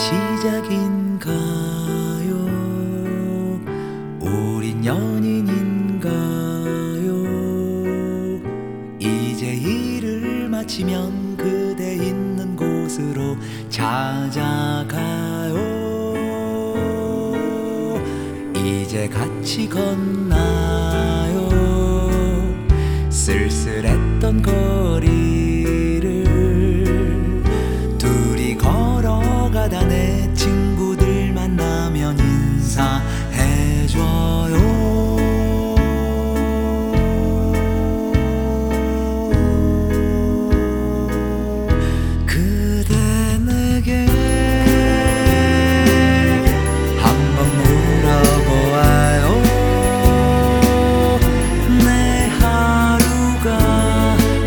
시작인가요? 우린 연인인가요? 이제 일을 마치면 그대 있는 곳으로 찾아가요. 이제 같이 걷나요? 쓸쓸했던 거리를 둘이 걸어가다 내 친구들 만나면 인사해줘요.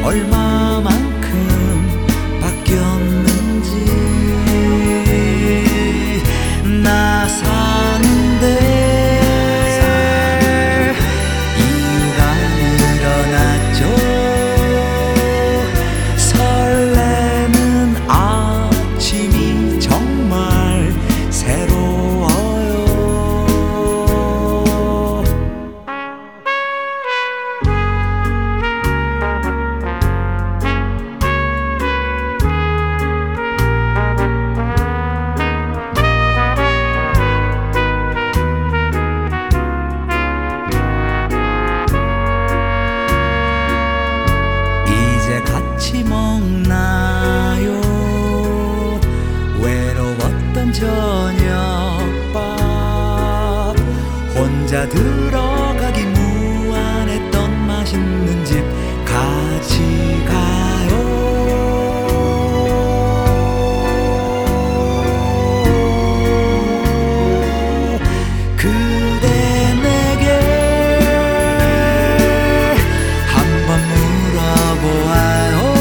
얼마만큼 바뀌었는지 나 사는데 이유가 늘어났죠. 설레는 아침이 정말 새로워요. 같이 먹나요? 외로웠던 저녁밥 혼자 들어가기 무안했던 맛있는 집 같이 가요. 그대 내게 한번 물어보아요.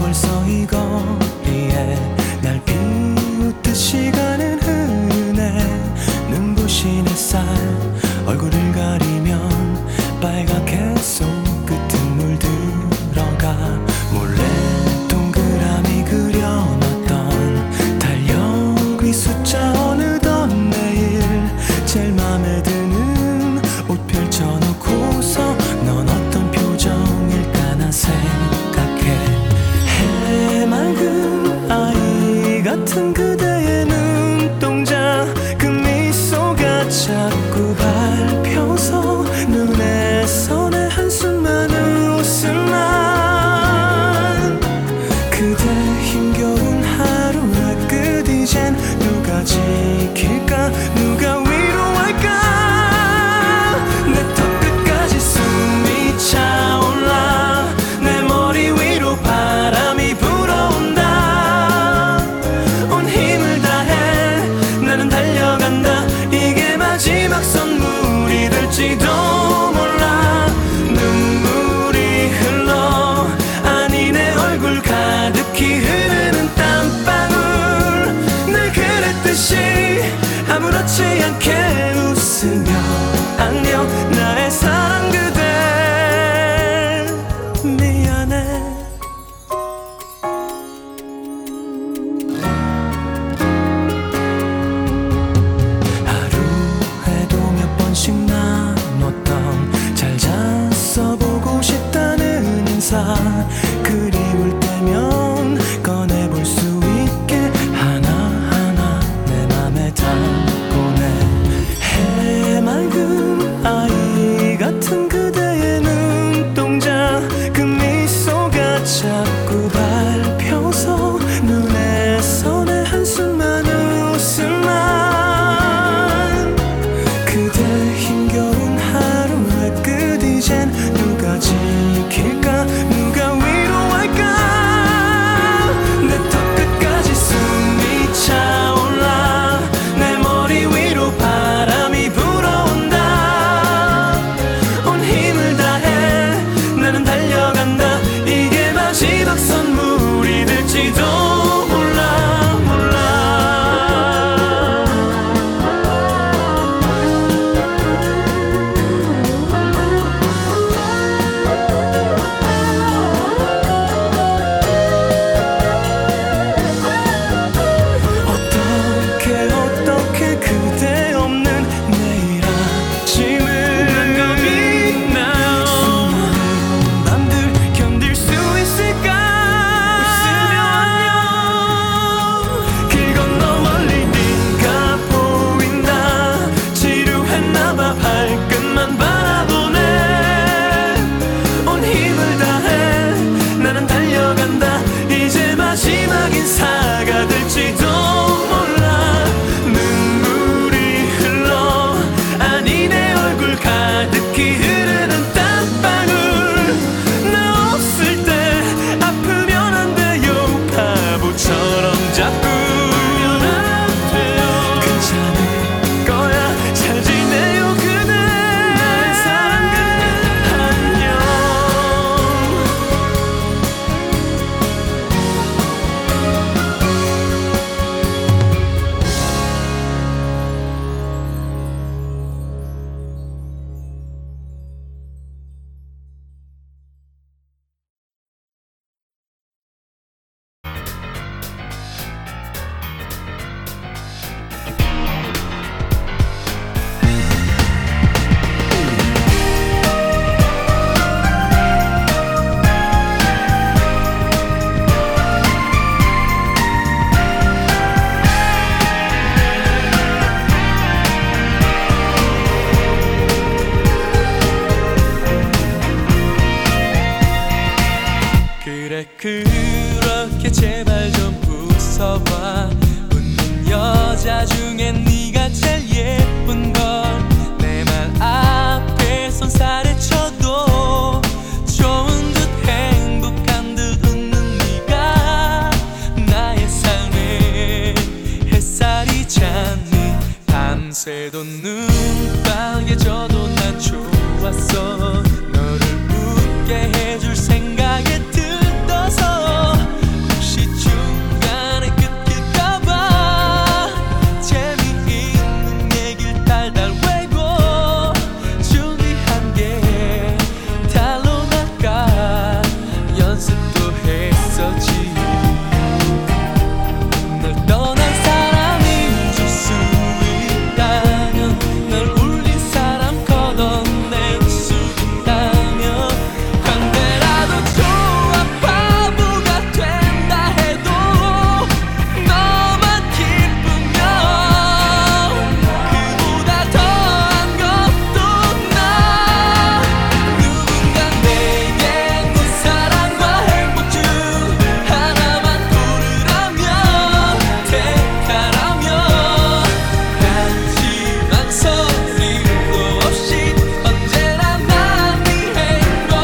벌써 이 거리에 날 비웃듯 시간은 흐르네. 눈부신 햇살 얼굴을 가리면 빨갛게 손끝은 물들어가. 몰래 동그라미 그려놨던 달력이 숫자 어느덧 내일 제일 맘에 드는 옷 펼쳐놓고서 넌 어떤 표정일까 난 생각해. 맑은 아이 같은 그대의 눈동자 그 미소가 자꾸 밟혀서 눈에 웃는 여자 중에 네가 제일 예쁜 걸 내 말 앞에 손살에 쳐도 좋은 듯 행복한 듯 웃는 네가 나의 삶에 햇살이잖니. 밤새도 눈 빨개져도 난 좋았어. 너를 웃게 해줄 생각에 들떠서 혹시 중간에 끊길까봐 재미있는 얘길 달달 외워 준비한 게 달로 나가 연습도 했었지. 널 떠난 사람이 줄 수 있다면 널 울린 사람 걷어낼 수 있다면 광대라도 좋아 바보가 된다 해도 너만 기쁘면 그보다 더한 것도 나. 누군가 내게 네 사랑과 행복 중 하나만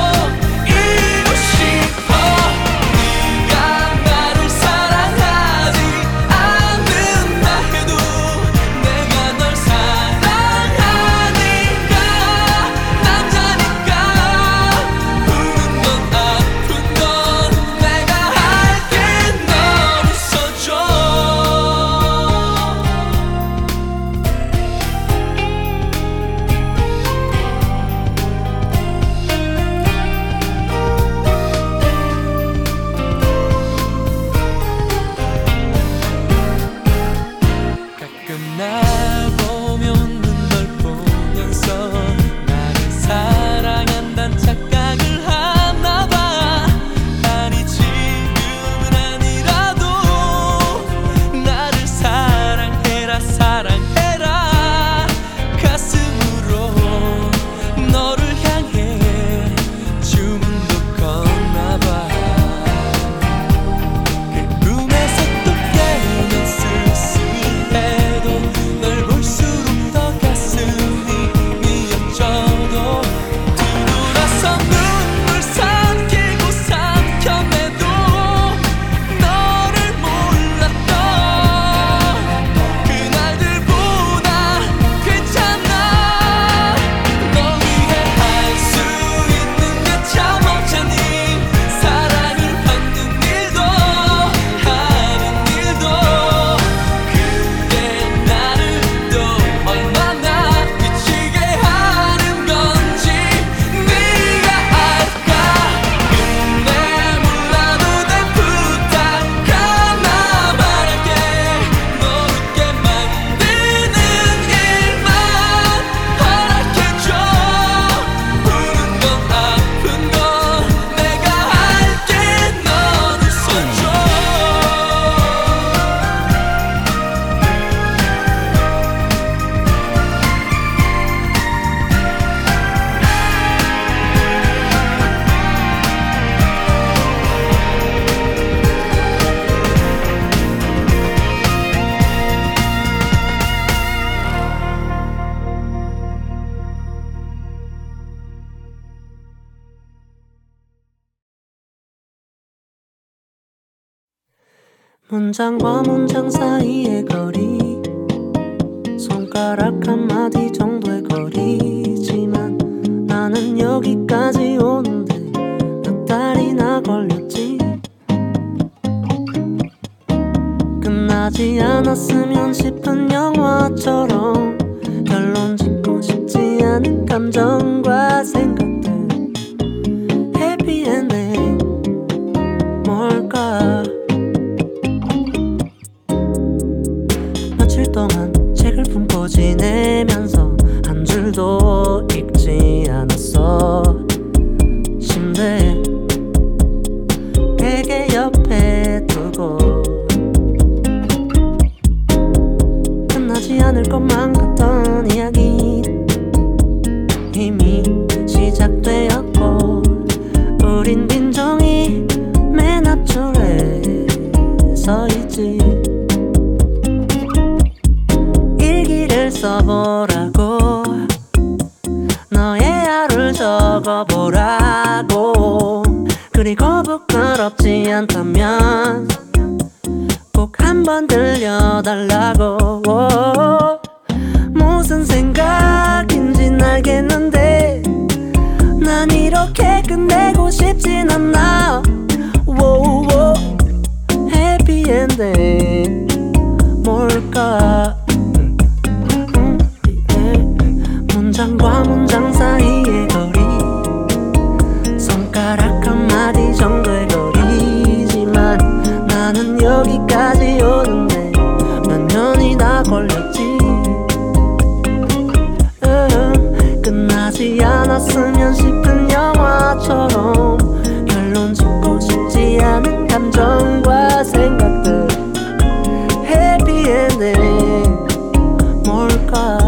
고르라면 택하라면 하지만 서슴도 없이 언제나 난 네 행복이고 싶어. 네가 나를 사랑하지 않는다 해도 내가 널 사랑하니까. 남자니까 우는 건 아픈 건 내가 할게. 널 웃어줘. 가끔 날 보며 웃는 널 보면서 나를 사랑한단 착각을 하나봐. 아니 지금은 아니라도 나를 사랑해라 사랑해라 가슴으로 너를 향해 주문도 건나봐. 그 꿈에서 또 깨면 쓸쓸해도 널 볼수록 더 가슴이 미어져도 뒤돌아서 눈물 삼키고 삼켜매도 너를 몰랐던 그날들보다 괜찮아. 너 위해 할 수 있는 게 참 없잖니. 사랑을 받는 일도 하는 일도 그게 나를 또 얼마나 미치게 하는 건지 네가 알까. 근데 몰라도 내 부탁 하나 말할게. 너 웃게 만드는 일만 허락해줘. 우는 건 아픈 건 내가 할게. 넌 웃어줘. 문장과 문장 사이의 거리 손가락 한마디 정도의 거리지만 나는 여기까지 오는데 몇 달이나 걸렸지. 끝나지 않았으면 싶은 영화처럼 결론 짓고 싶지 않은 감정과 생각들 해피엔딩 뭘까. 며칠 동안 책을 품고 지내면서 한 줄도 읽지 않았어. 침대에 베개 옆에 두고 끝나지 않을 것만 같던 이야기 이미 시작되었고 우린 빈종이 맨 앞줄에 서있지. 써보라고, 너의 하루를 적어보라고. 그리고 부끄럽지 않다면 꼭 한번 들려달라고. 무슨 생각인진 알겠는데 난 이렇게 끝내고 싶진 않아. 오오오 해피엔딩 뭘까? 문장과 문장 사이의 거리, 손가락 한마디 정도의 거리지만 나는 여기까지 오는데 몇 년이 다 걸렸지. 끝나지 않았으면 싶은 영화처럼 결론 짓고 싶지 않은 감정과 생각들. 해피엔딩 뭘까?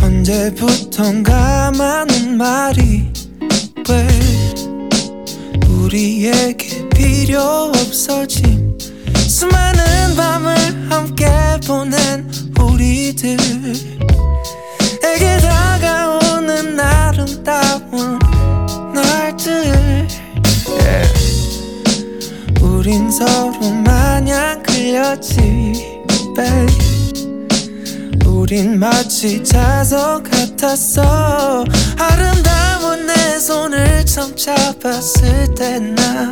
언제부턴가 많은 말이 왜 우리에게 필요 없어진 수많은 밤을 함께 보낸 우리들에게 다가오는 아름다운 날들. yeah. 우린 서로 마냥 끌렸지 babe. 우린 마치 자석 같았어. 아름다운 내 손을 처음 잡았을 때 나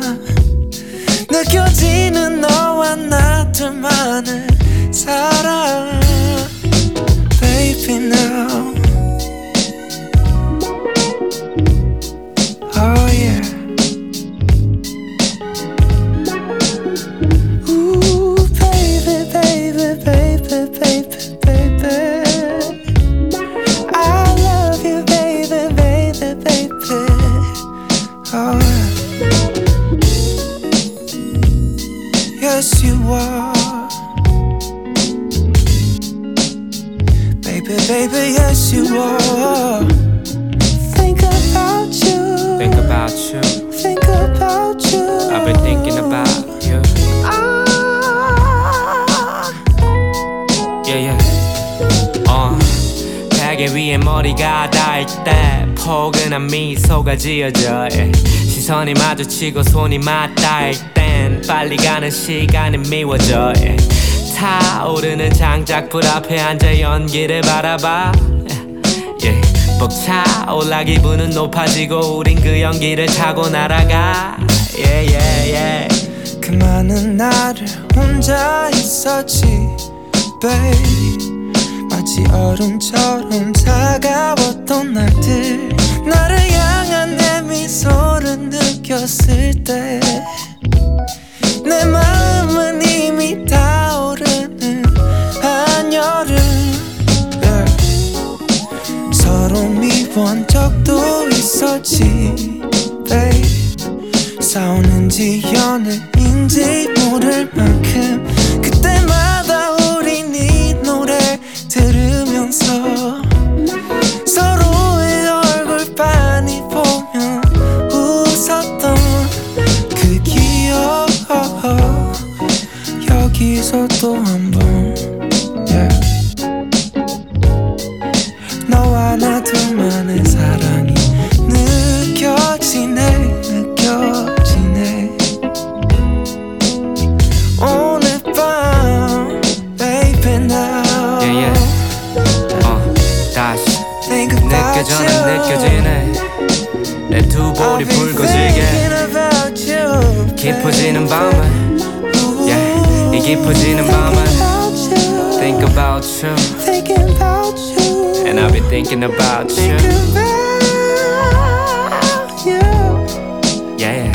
느껴지는 너와 나 둘만의 사랑. Baby now oh yeah ooh baby baby baby baby Yes you are, baby, baby. Yes you are. Think about you. Think about you. Think about you. I've been thinking about you. Ah. Yeah, yeah. 베개 위에 머리가 닿을 때 포근한 미소가 지어져. 시선이 마주치고 손이 맞닿을 때. 빨리 가는 시간이 미워져. 타오르는 장작불 앞에 앉아 연기를 바라봐. 벅차올라 기분은 높아지고 우린 그 연기를 타고 날아가. yeah, yeah, yeah. 그 많은 나를 혼자 있었지 babe. 마치 얼음처럼 차가웠던 날들. 나를 향한 내 미소를 느꼈을 때 내 마음은 이미 타오르는 한여름. yeah. 서로 미워한 적도 있었지 babe. 싸우는지 연애인지 모를 만큼 그때마다 우린 이 노래 들으면서 서로의 얼굴 빤히 보며 웃었던 그 기억 여기서 또 한 번. yeah. 너와 나 둘만의 사랑이 느껴지네 느껴지네 오늘 밤 baby now. yeah, yeah. 다시 Think about 예전은 느껴지네 내 두 볼이 붉어지게 깊어지는 밤을 yeah. 이 깊어지는 밤을 Think about you And I'll be thinking about you Yeah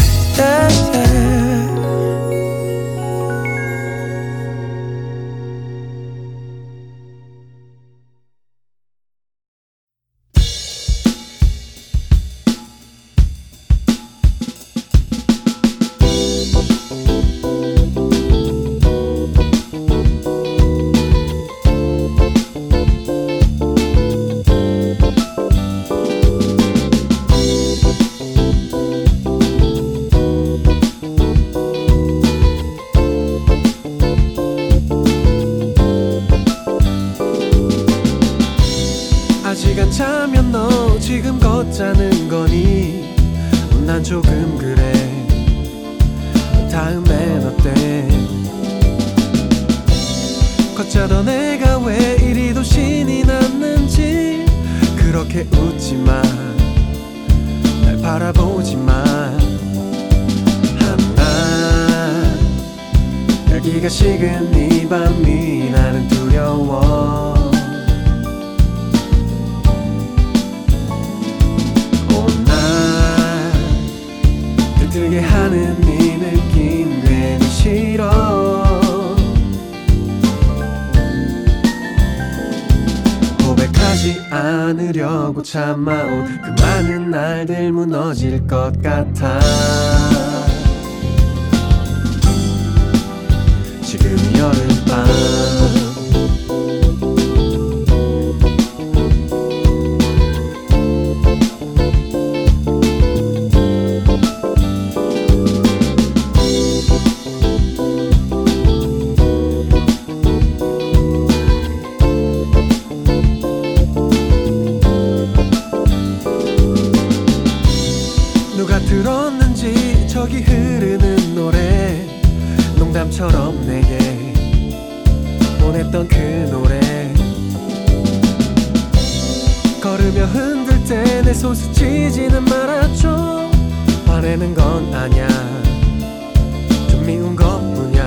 참아온 그 많은 날들 무너질 것 같아 지금 여름밤 처럼 내게 보냈던 그 노래 걸으며 흔들 때 내 손 스치지는 말았죠 화내는 건 아냐 좀 미운 것뿐이야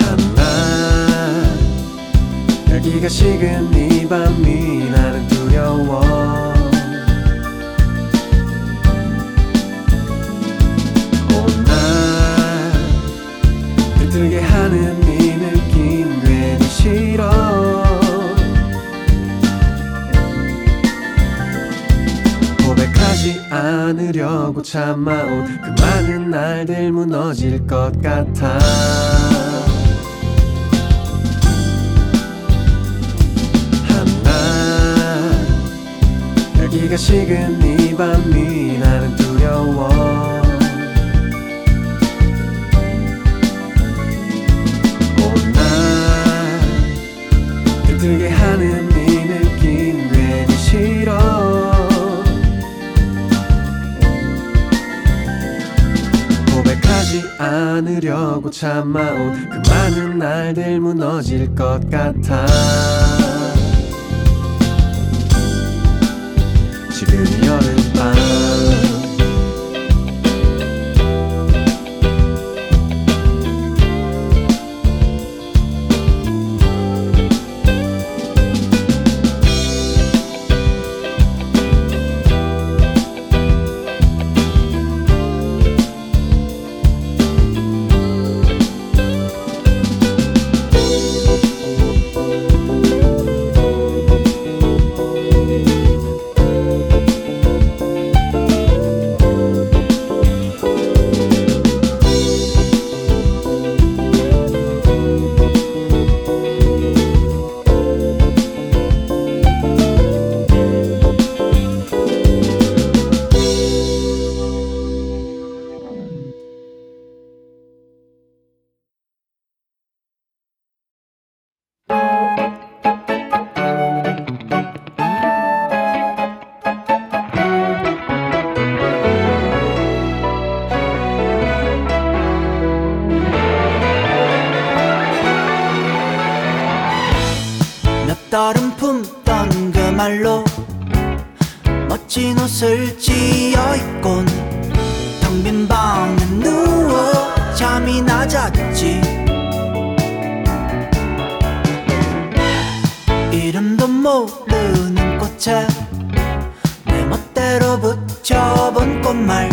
하나 열기가 식은 이 밤이 나는 두려워 하는 이 느낌 괜히 싫어 고백하지 않으려고 참아온 그 많은 날들 무너질 것 같아 하나 열기가 식은 이 밤이 나는 두려워 들게 하는 이 느낌 괜히 싫어 고백하지 않으려고 참아온 그 많은 날들 무너질 것 같아 지금 여름밤 떠름 품던 그 말로 멋진 옷을 지어입곤 텅 빈 방에 누워 잠이 낮았지. 이름도 모르는 꽃에 내 멋대로 붙여본 꽃말.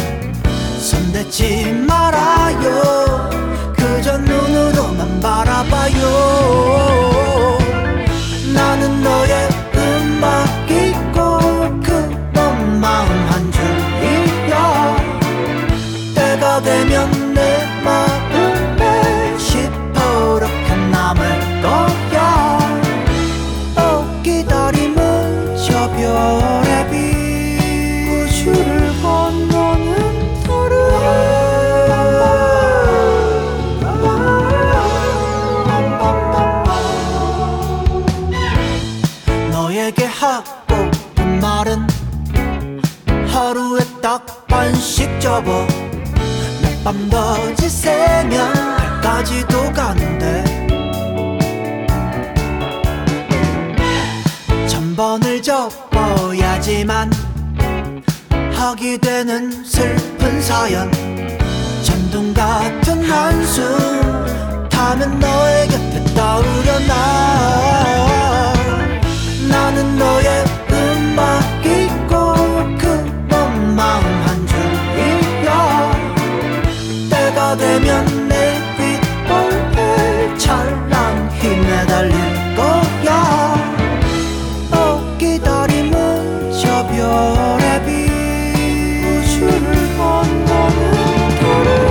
손대지 말아요, 그저 눈으로만 바라봐요. 나는 너의 음악이고 그런 마음 한 줄이야. 때가 되면 내 마음에 시퍼렇게 남을 거야. 또 기다림은 저 별의 빛, 우주를 건너는 터를. 너에게 하고픈 말은 하루에 딱 반씩 접어 몇 밤 더 지새면 달까지도 간대. 1000번을 접어야지만 하게 되는 슬픈 사연. 전둥 같은 한숨 타면 너의 곁에 떠오려나. 나는 너의 음악이고 그런 마음 한 줄이야. 때가 되면 내 귓볼에 찬란 힘에 달릴 거야. 또 기다림은 저 별의 빛, 우주를 건너는 도로.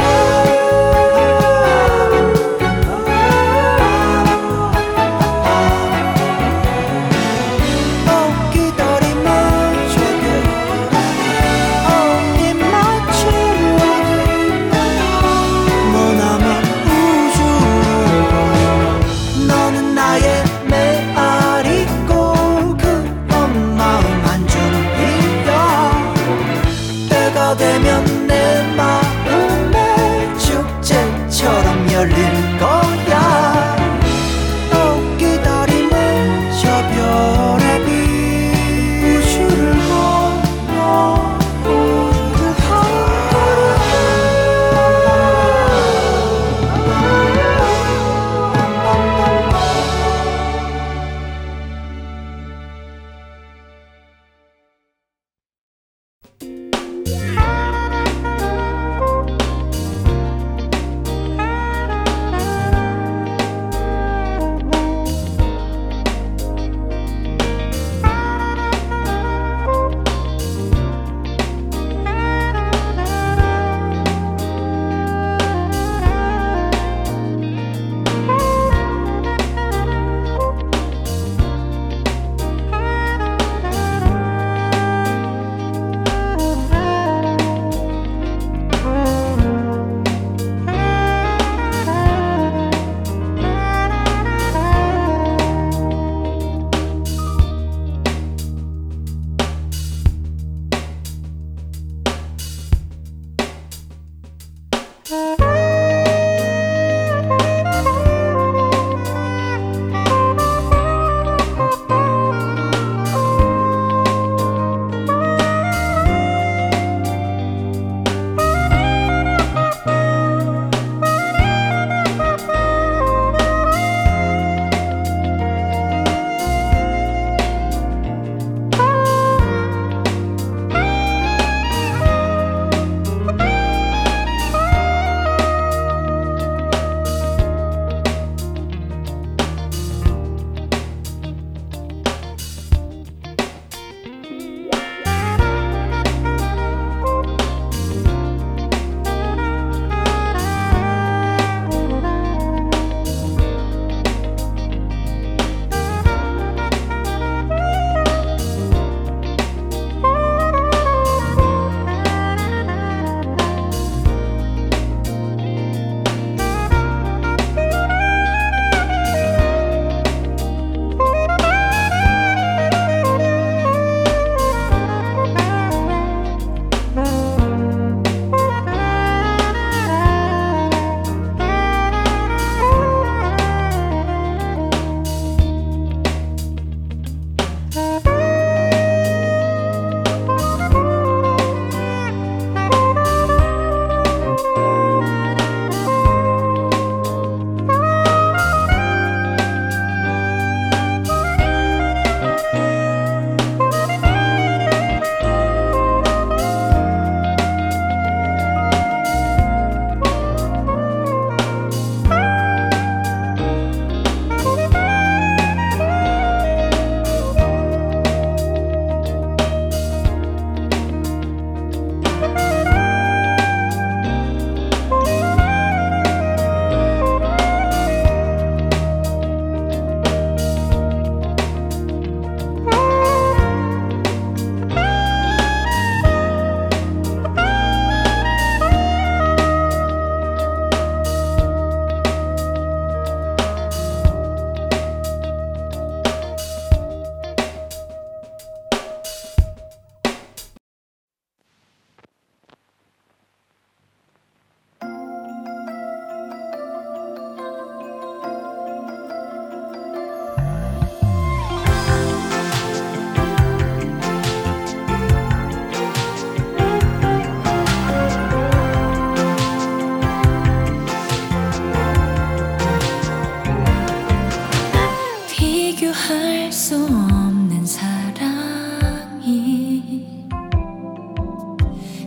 비교할 수 없는 사랑이,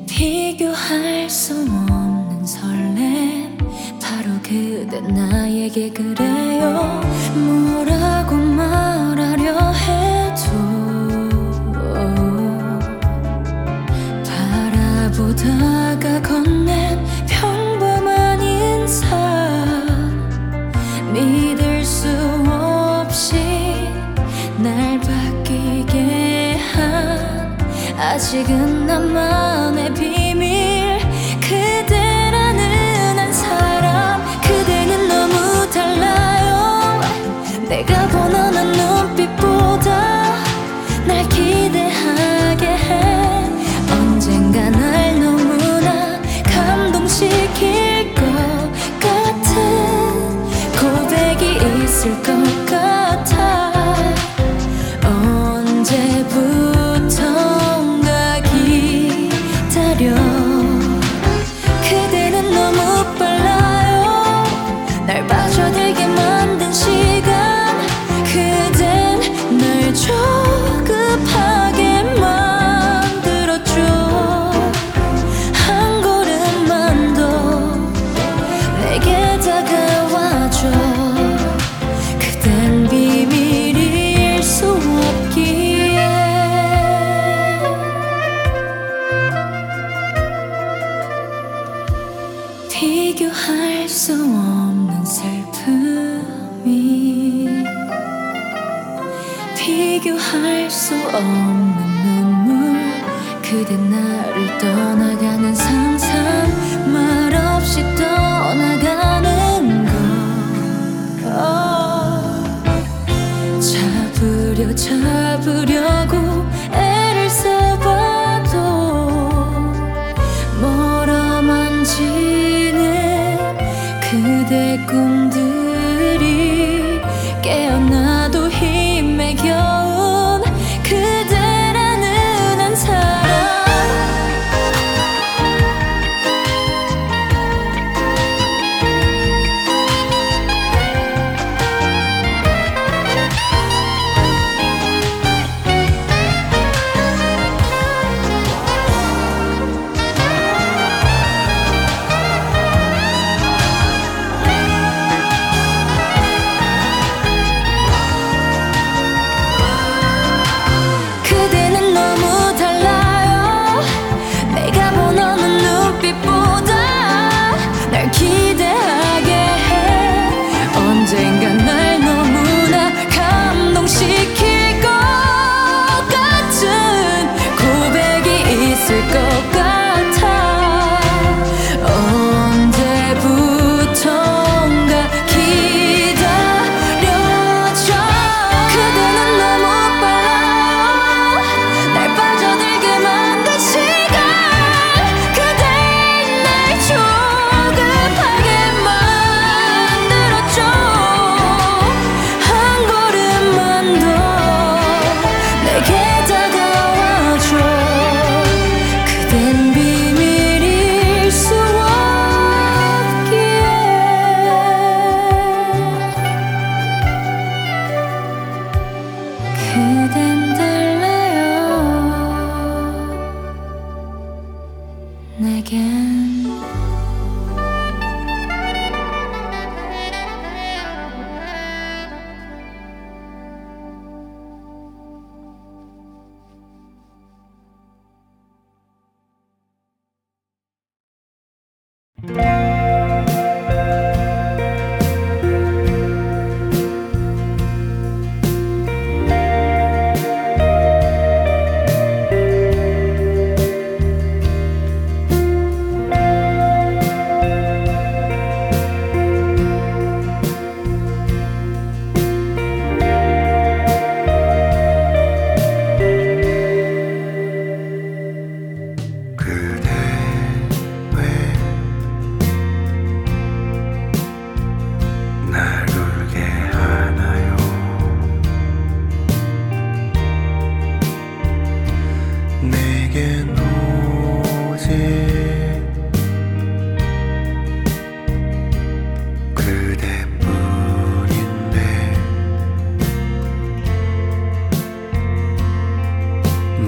비교할 수 없는 설렘, 바로 그대 나에게 그래요. 뭐라고 말하려 해도 바라보다가 건넨 평범한 인사, 믿을 수 날 바뀌게 한 아직은 나만의 비밀, 그대라는 한 사람. 그대는 너무 달라요. 내가 원하는 눈빛보다 날 기대하게 해. 언젠가 날 너무나 감동시킬 것 같은 고백이 있을 것 같아. 언제부턴가 기다려. 그대는 너무 빨라요. 날 빠져들게 만든 시간. 그댄 날 조급하게 만들었죠. 한 걸음만 더 내게 다가와줘. 그댄 비밀일 수 없기. 비교할 수 없는 슬픔이, 비교할 수 없는 눈물, 그대 나를 떠나가는 상상, 말없이 떠나가는 것. 잡으려고 애를 써봐도 멀어만지 그대 꿈들이 깨어나도 힘에 겨운 그대라는 한 사람.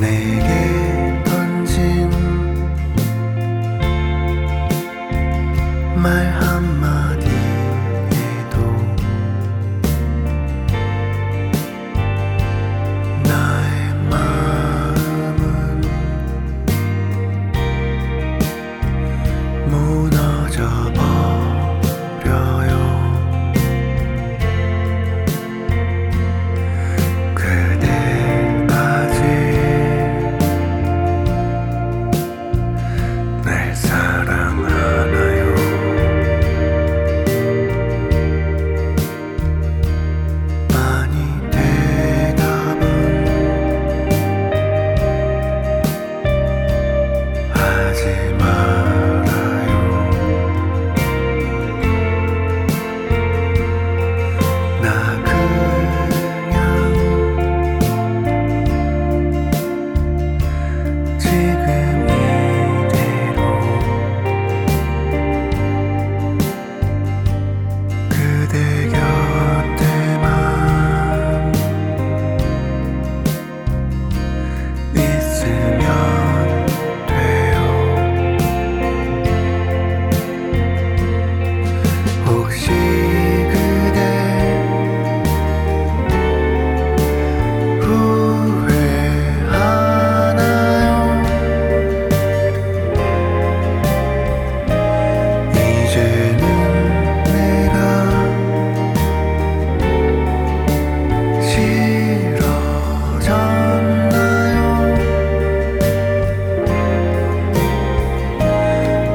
내게 던진 말 한마디에도 나의 마음은 무너져버려요. 그대까지 날 사랑하나요? 많이 대답은 하지 말아요. 나 그냥 지금 이대로 그대 곁에만 있으면 돼요. 혹시 그대 후회하나요? 이제는 내가 싫어졌나요?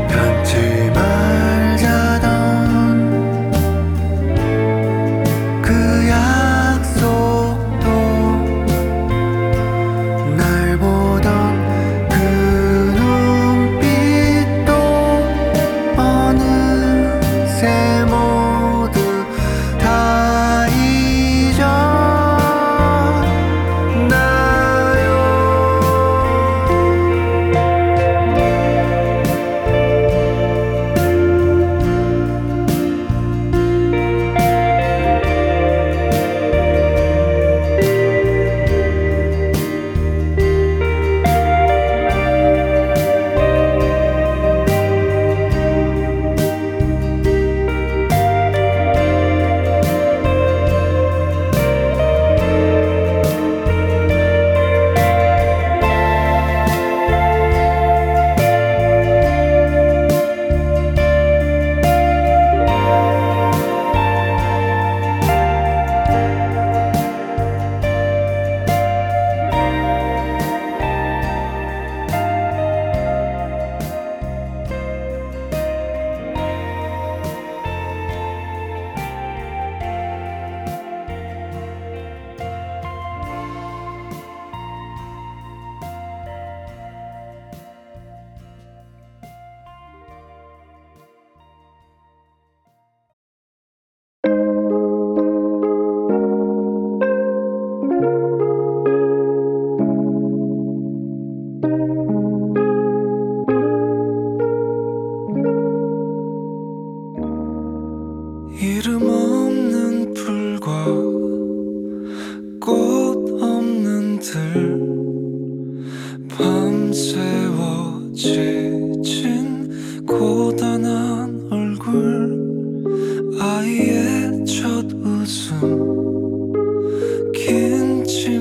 닿지 말자던 그 약속도, 날 보던 그 눈빛도 어느새 모두 다 잊었나요? 이름 없는 풀과 꽃 없는 들, 밤새워 지친 고단한 얼굴, 아이의 첫 웃음, 긴 침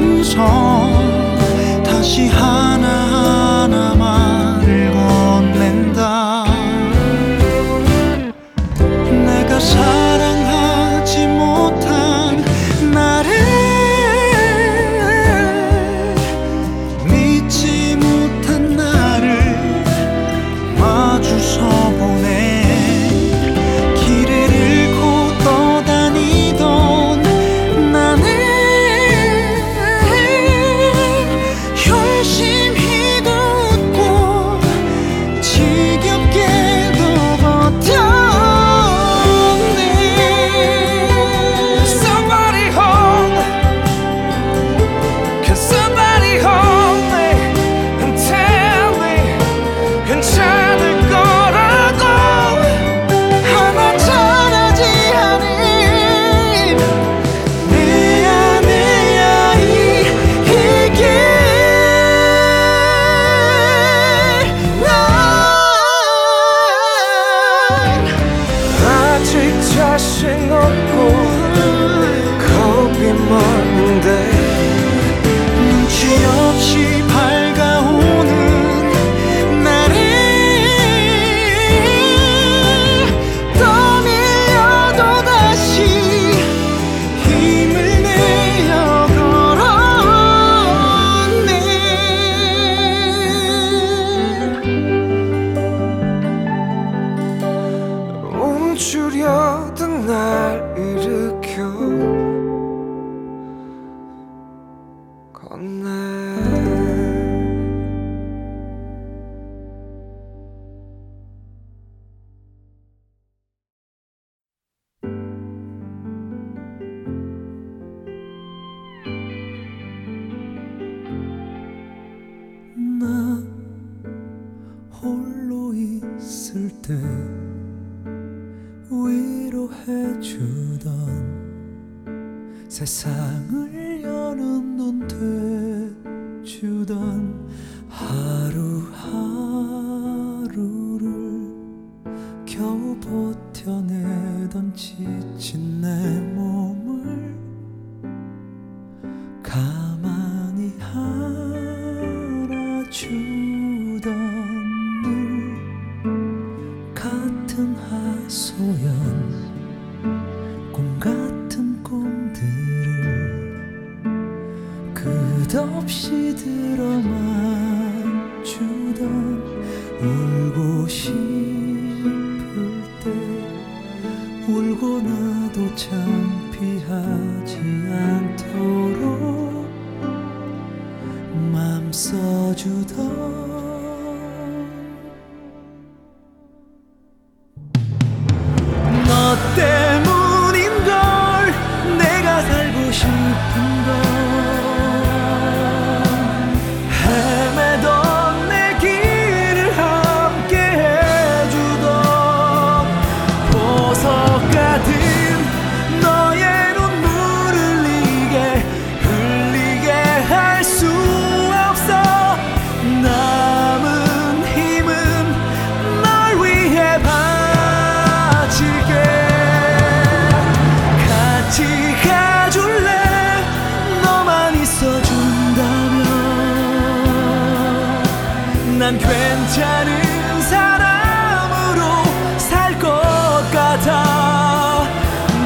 감성 다시 하나하나 말을 건넨다. 내가 사랑하지 못한 나를, 믿지 못한 나를 마주 서보네. 자신 없고 겁이 많은데 눈치 없이 밝아오는 나를 떠밀려도 다시 힘을 내어 걸었네. 움츠려 날 일으켜 건네. 나 홀로 있을 때 위로해주던, 세상을 여는 눈 돼주던 하루하루를 겨우 버텨내던 지친 내 몸을 가만히 알아주던 늘 같은 하소연 없이 들어만 주던, 울고 싶을 때 울고 나도 창피하지 않도록 맘 써주던 너 때문인걸. 내가 살고 싶은 걸 난 괜찮은 사람으로 살 것 같아.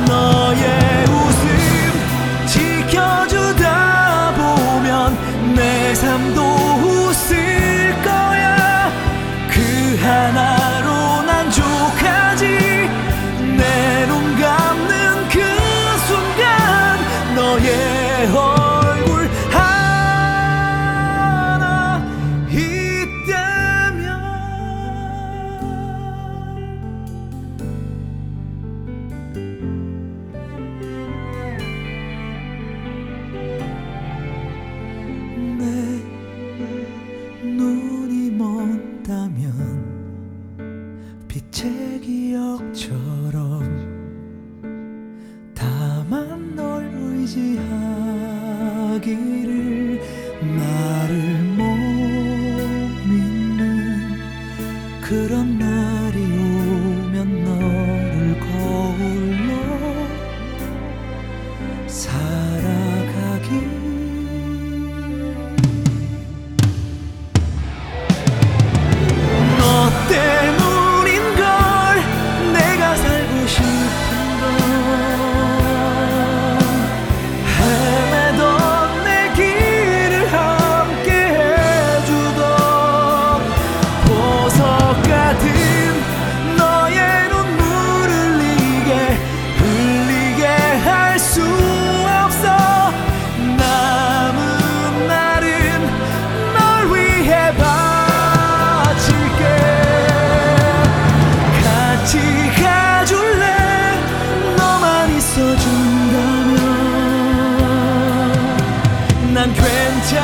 너의 웃음 지켜주다 보면 내 삶도 웃을 거야. 그 하나로 난 족하지. 내 눈 감는 그 순간 너의 얼굴 하나 있다면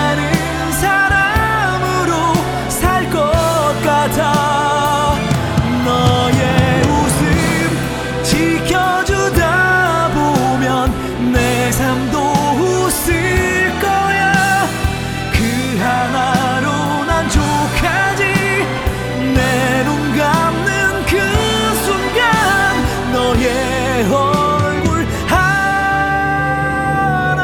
많은 사람으로 살 것 같아. 너의 웃음 지켜주다 보면 내 삶도 웃을 거야. 그 하나로 난 족하지. 내 눈 감는 그 순간 너의 얼굴 하나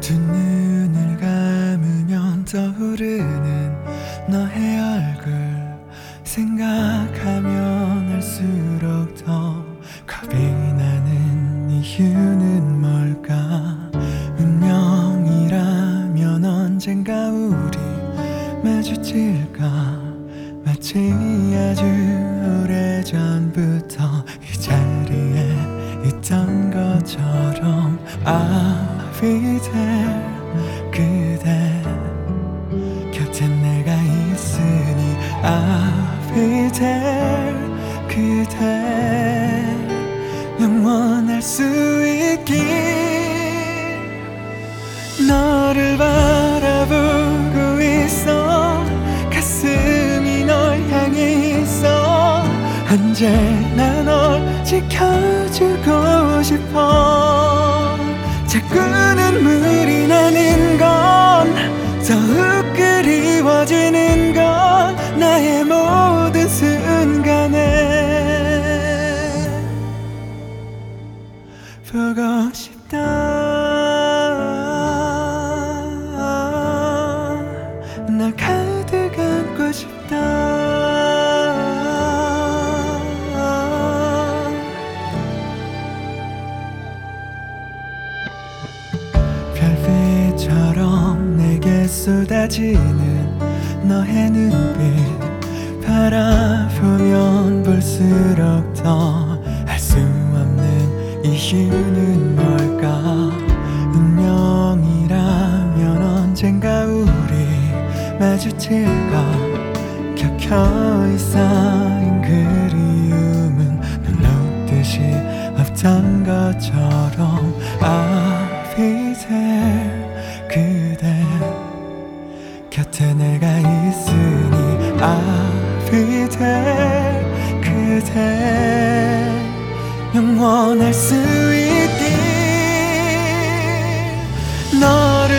두 눈을 감으면 떠오르는 비치는 너의 얼굴 생각하면 할수록 더 겁이 나는 이유는 뭘까? 운명이라면 언젠가 우리 마주칠까? 마치 아주 오래전부터 이 자리에 있던 것처럼 I'll be there. 그대 곁에 내가 있으니 I'll be there. 그대 영원할 수 있길. 너를 바라보고 있어. 가슴이 널 향해 있어. 언제나 널 지켜주고 싶어. 자꾸 눈물이 나는 건 더욱 그리워지는 건 나의 모든 순간에 보고 싶다. 나 가득 안고 싶다. 별빛처럼 내게 쏟아지는 너의 눈빛 바라보면 볼수록 더 알 수 없는 이유는 뭘까? 운명이라면 언젠가 우리 마주칠까? 켜켜이 쌓인 그리움은 눈 녹듯이 없던 것처럼 I'll be there. 그대 곁에 내가 있으니 I'll be there. 그대 영원할 수 있길. 너를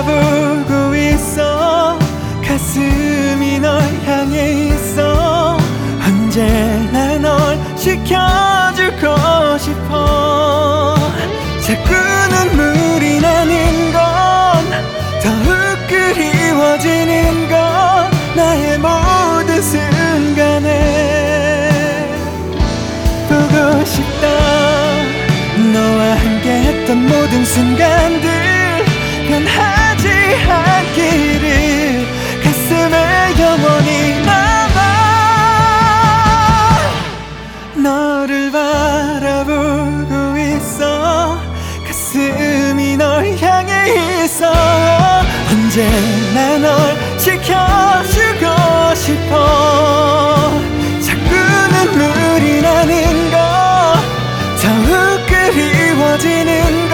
바라보고 있어. 가슴이 널 향해 있어. 언제나 널 지켜주고 싶어. 자꾸 눈물이 나는 건 더욱 그리워지는 건 나의 모든 순간에 보고 싶다. 너와 함께했던 모든 순간들 변하지 않기를 가슴에 영원히 남아. 너를 바라보고 있어. 가슴이 널 향해 있어. 언제나 널 지켜주고 싶어. 자꾸 눈물이 나는 거 더욱 그리워지는 거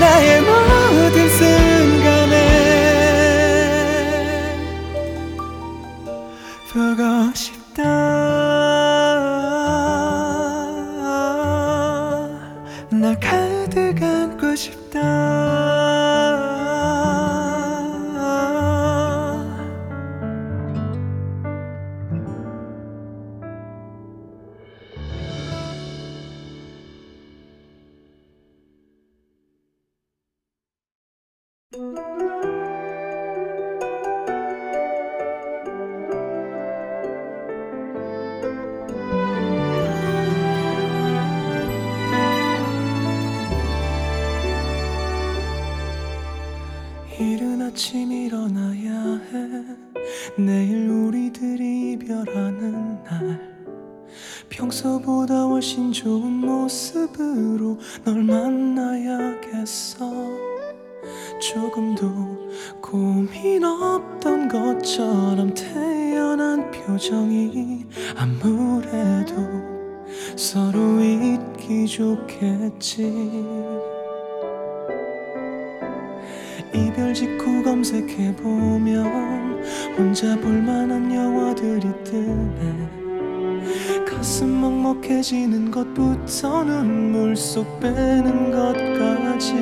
나의 모든 순간에 보고 싶다. 나 가득 안고 싶다. 이른 아침 일어나야 해. 내일 우리들이 이별하는 날. 평소보다 훨씬 좋은 모습으로 널 만나야겠어. 조금도 고민 없던 것처럼 태연한 표정이 아무래도 서로 잊기 좋겠지. 이별 직후 검색해보면 혼자 볼만한 영화들이 뜨네. 가슴 먹먹해지는 것부터 눈물 쏙 빼는 것까지.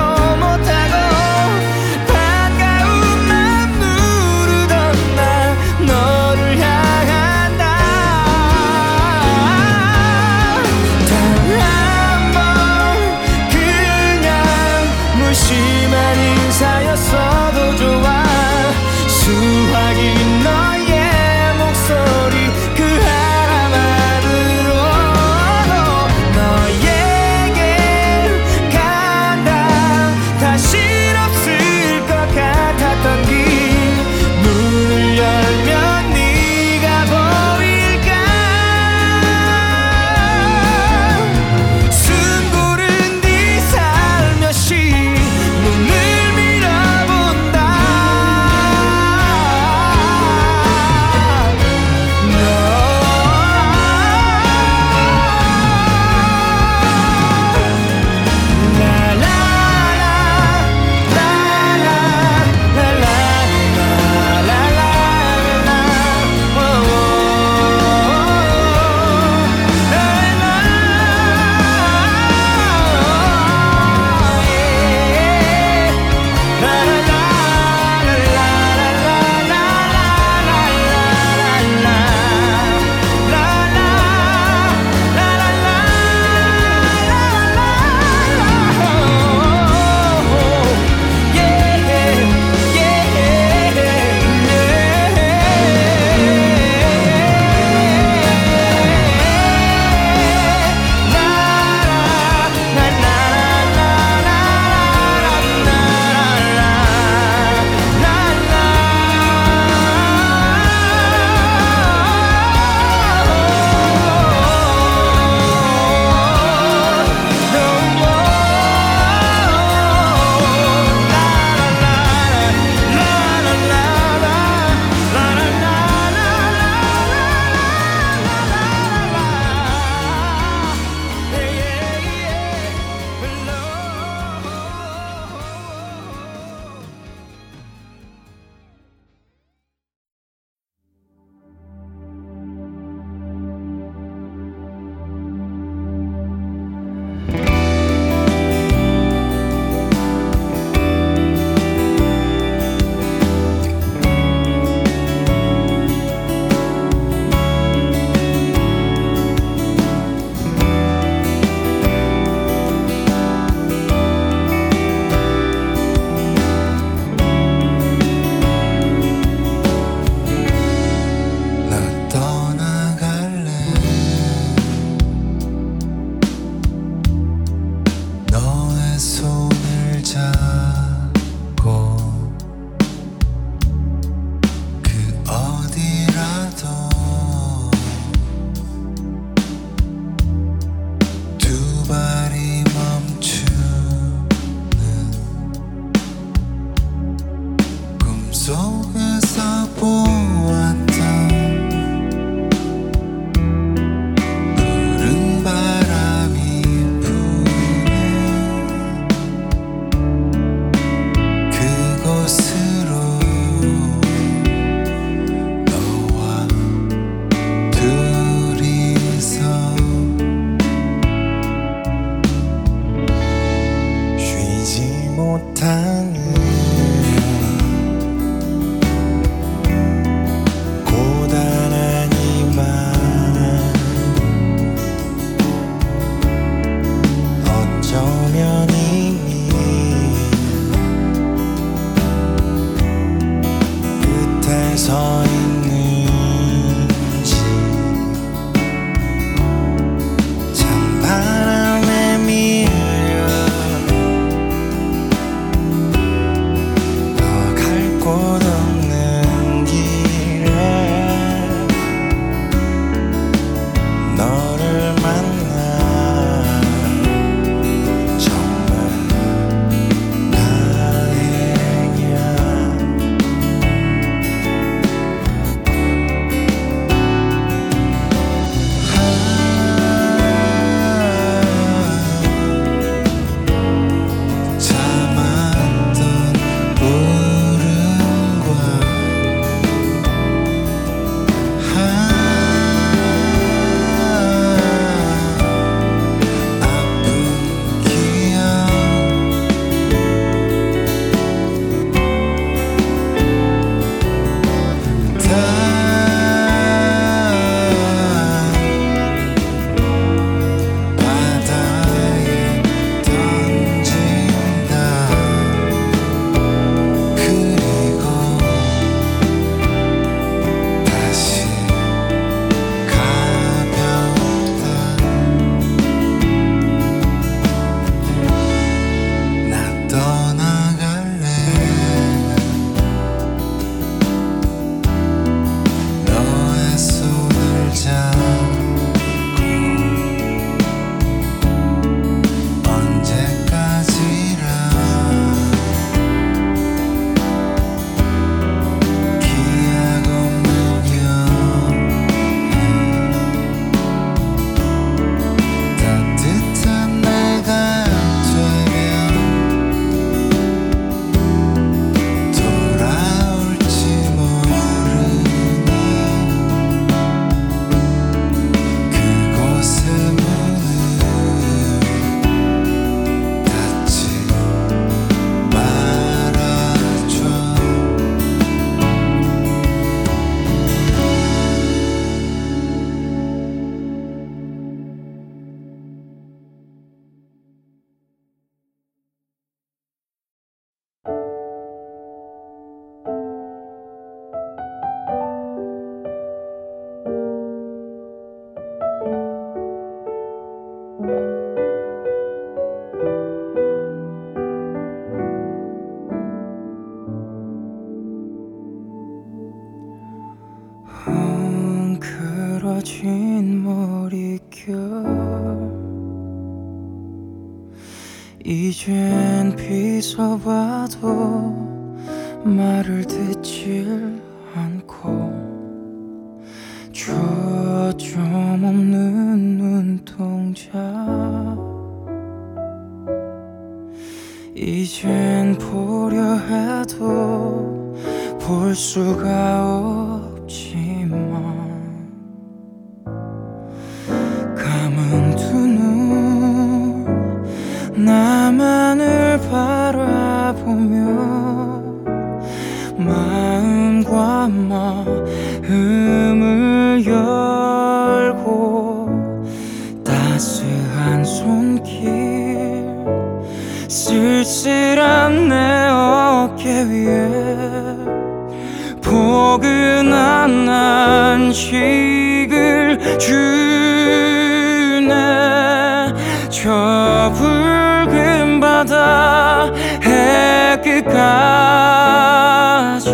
못하고 반가운 맘 누르던 나 너를 향한다. 이젠 비서봐도 말을 듣질 않고 초점 없는 눈동자 이젠 보려 해도 볼 수가 없지만 감은 두 눈 나만을 바라보며 마음과 마음을 열고 따스한 손길 쓸쓸한 내 어깨 위에 포근한 안식을 주네 저 붉은 바다 해 끝까지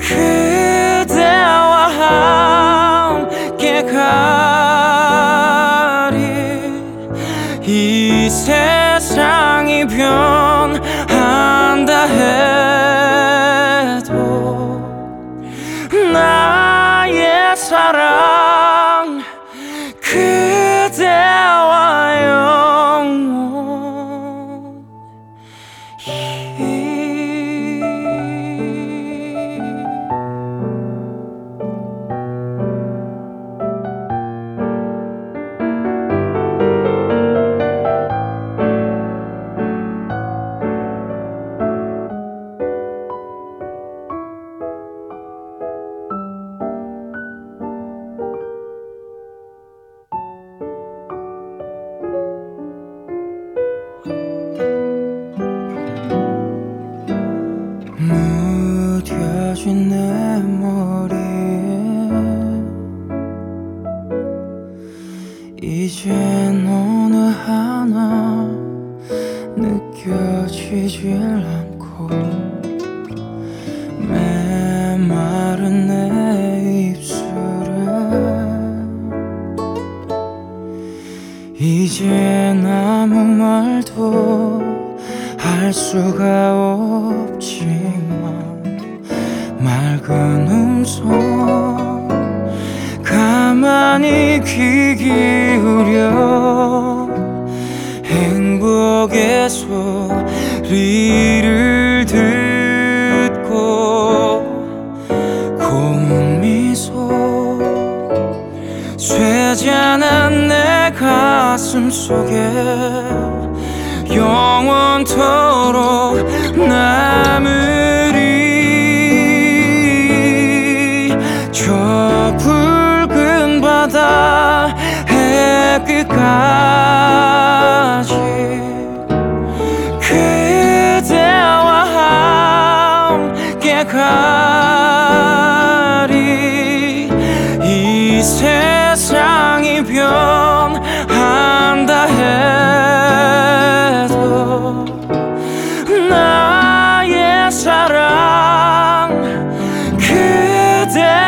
그대와 함께 가리 이 세상이 변한다 해도 나의 사랑 그대와 영원히 무뎌진 내 머리에 이젠 어느 하나 느껴지질 않고 메마른 내 입술에 이젠 아무 말도 할 수가 없지만 맑은 음성 가만히 귀 기울여 행복의 소리를 듣고 고운 미소 쇠잔한 내 가슴 속에 영원토록 남으리 저 붉은 바다 해 끝까지 그대와 함께 가리 이 세상이 변한다 해도 나의 사랑 그대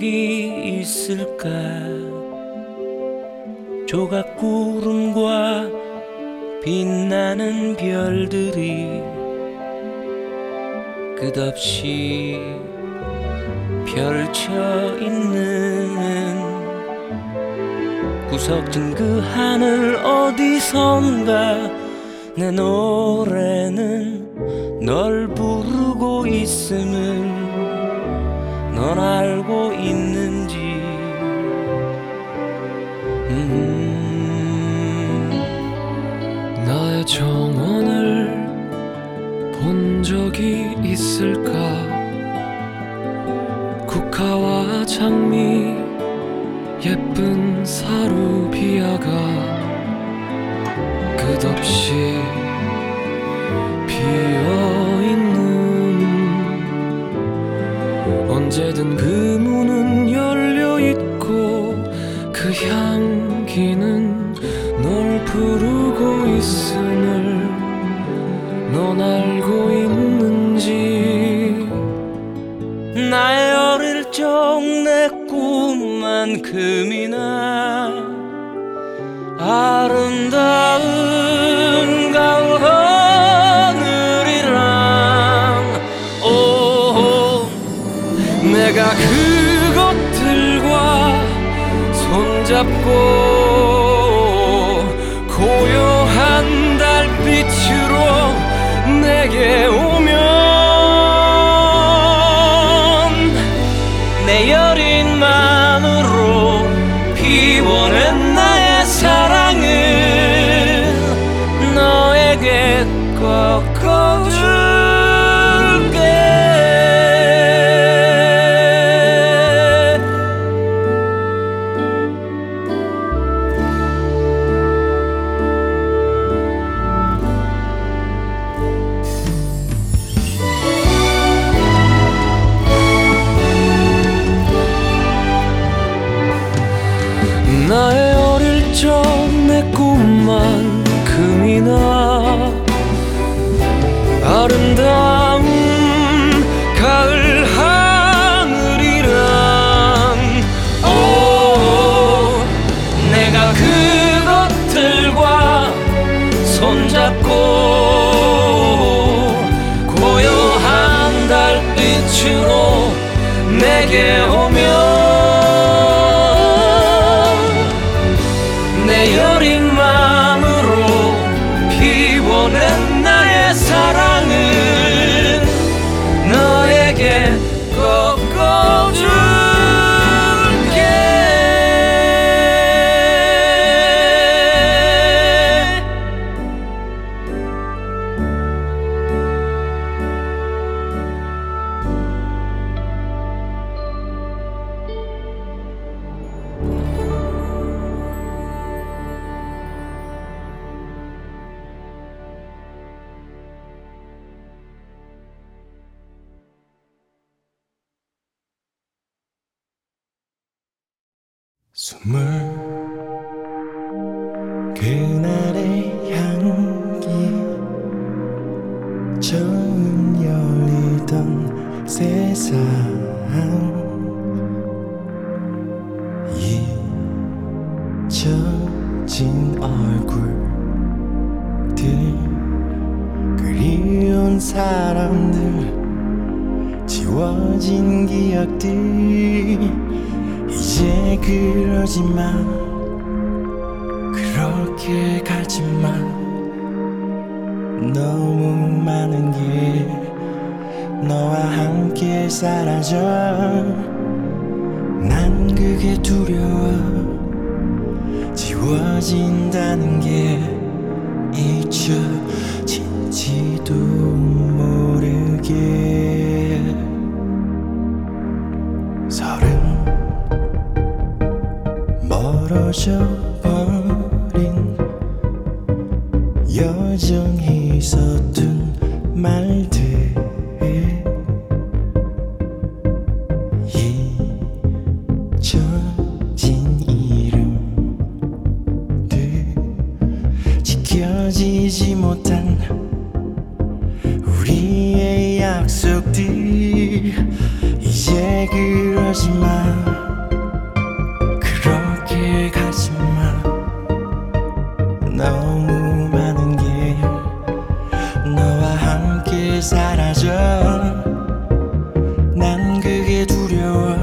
적이 있을까? 조각구름과 빛나는 별들이 끝없이 펼쳐 있는 구석진 그 하늘 어디선가 내 노래는 널 부르고 있음을 넌 알고 있는지. 나의 정원을 본 적이 있을까? 국화와 장미, 예쁜 사루비아가 끝없이 피어있는, 언제든 그 문은 열려있고 그 향기는 널 부르고 있음을 넌 알고 있는지. 나의 어릴 적 내 꿈만큼이나 아름다운 가을 하늘이랑 내가 그것들과 손잡고 고요한 달빛으로 내게 오면 내 여린 마음으로 피워낸 나의 사랑을 너에게 꺾어줄게. 나의 내 꿈만큼이나 아름다운 가을 하늘이란 내가 그것들과 손잡고 고요한 달빛으로 내게 오면 내 여린 마음으로 피워낸 나의 사랑을 너에게 꺾어줄게. 숨을 그날의 향기, 처음 열리던 세상, 잊혀진 얼굴들, 그리운 사람들, 지워진 기억들, 이제 그러지만 그렇게 가지만 너무 많은 게 너와 함께 사라져. 난 그게 두려워. 지워진다는 게 잊혀진지도 모르게. 멀어져버린 여전히 서툰 말들, 잊혀진 이름들, 지켜지지 못한 우리의 약속들, 이제 이제 그러지 마. 그렇게 가지 마. 너무 많은 게 너와 함께 사라져. 난 그게 두려워.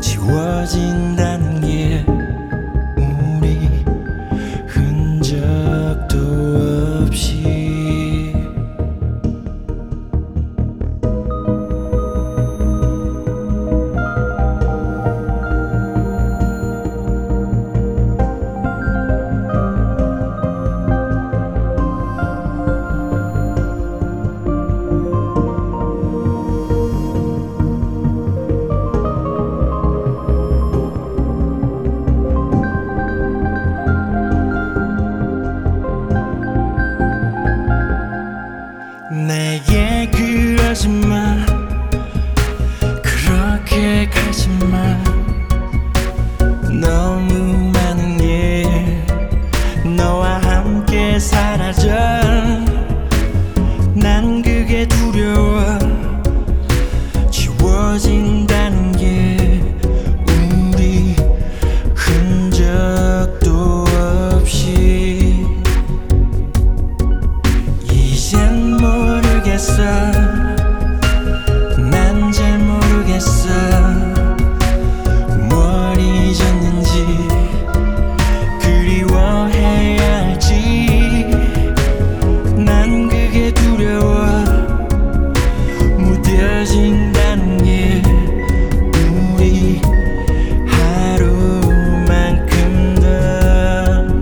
지워진다는 게 우리 흔적도 없이. 내게 그러지 마. 그렇게 가지 마. 너무 많은 일 너와 함께 사라져. 난 그게 두려워. 지워진다는 게 우리 흔적도 없이. 이젠 모르겠어. 난 잘 모르겠어. 뭘 잊었는지 그리워해야 할지. 난 그게 두려워. 무뎌진다는 게 우리 하루만큼 더.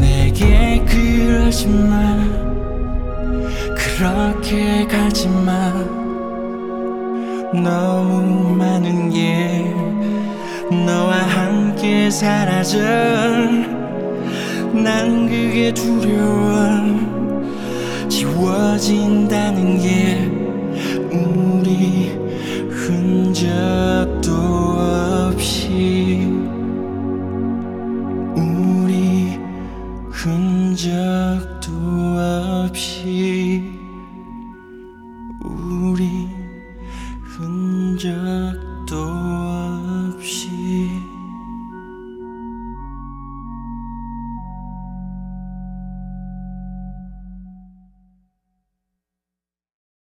내게 그러지 마. 그렇게 가지 마. 너무 많은 게 너와 함께 사라져. 난 그게 두려워. 지워진다는 게 우리 흔적도 없이. 우리 흔적도 없이. 흔적도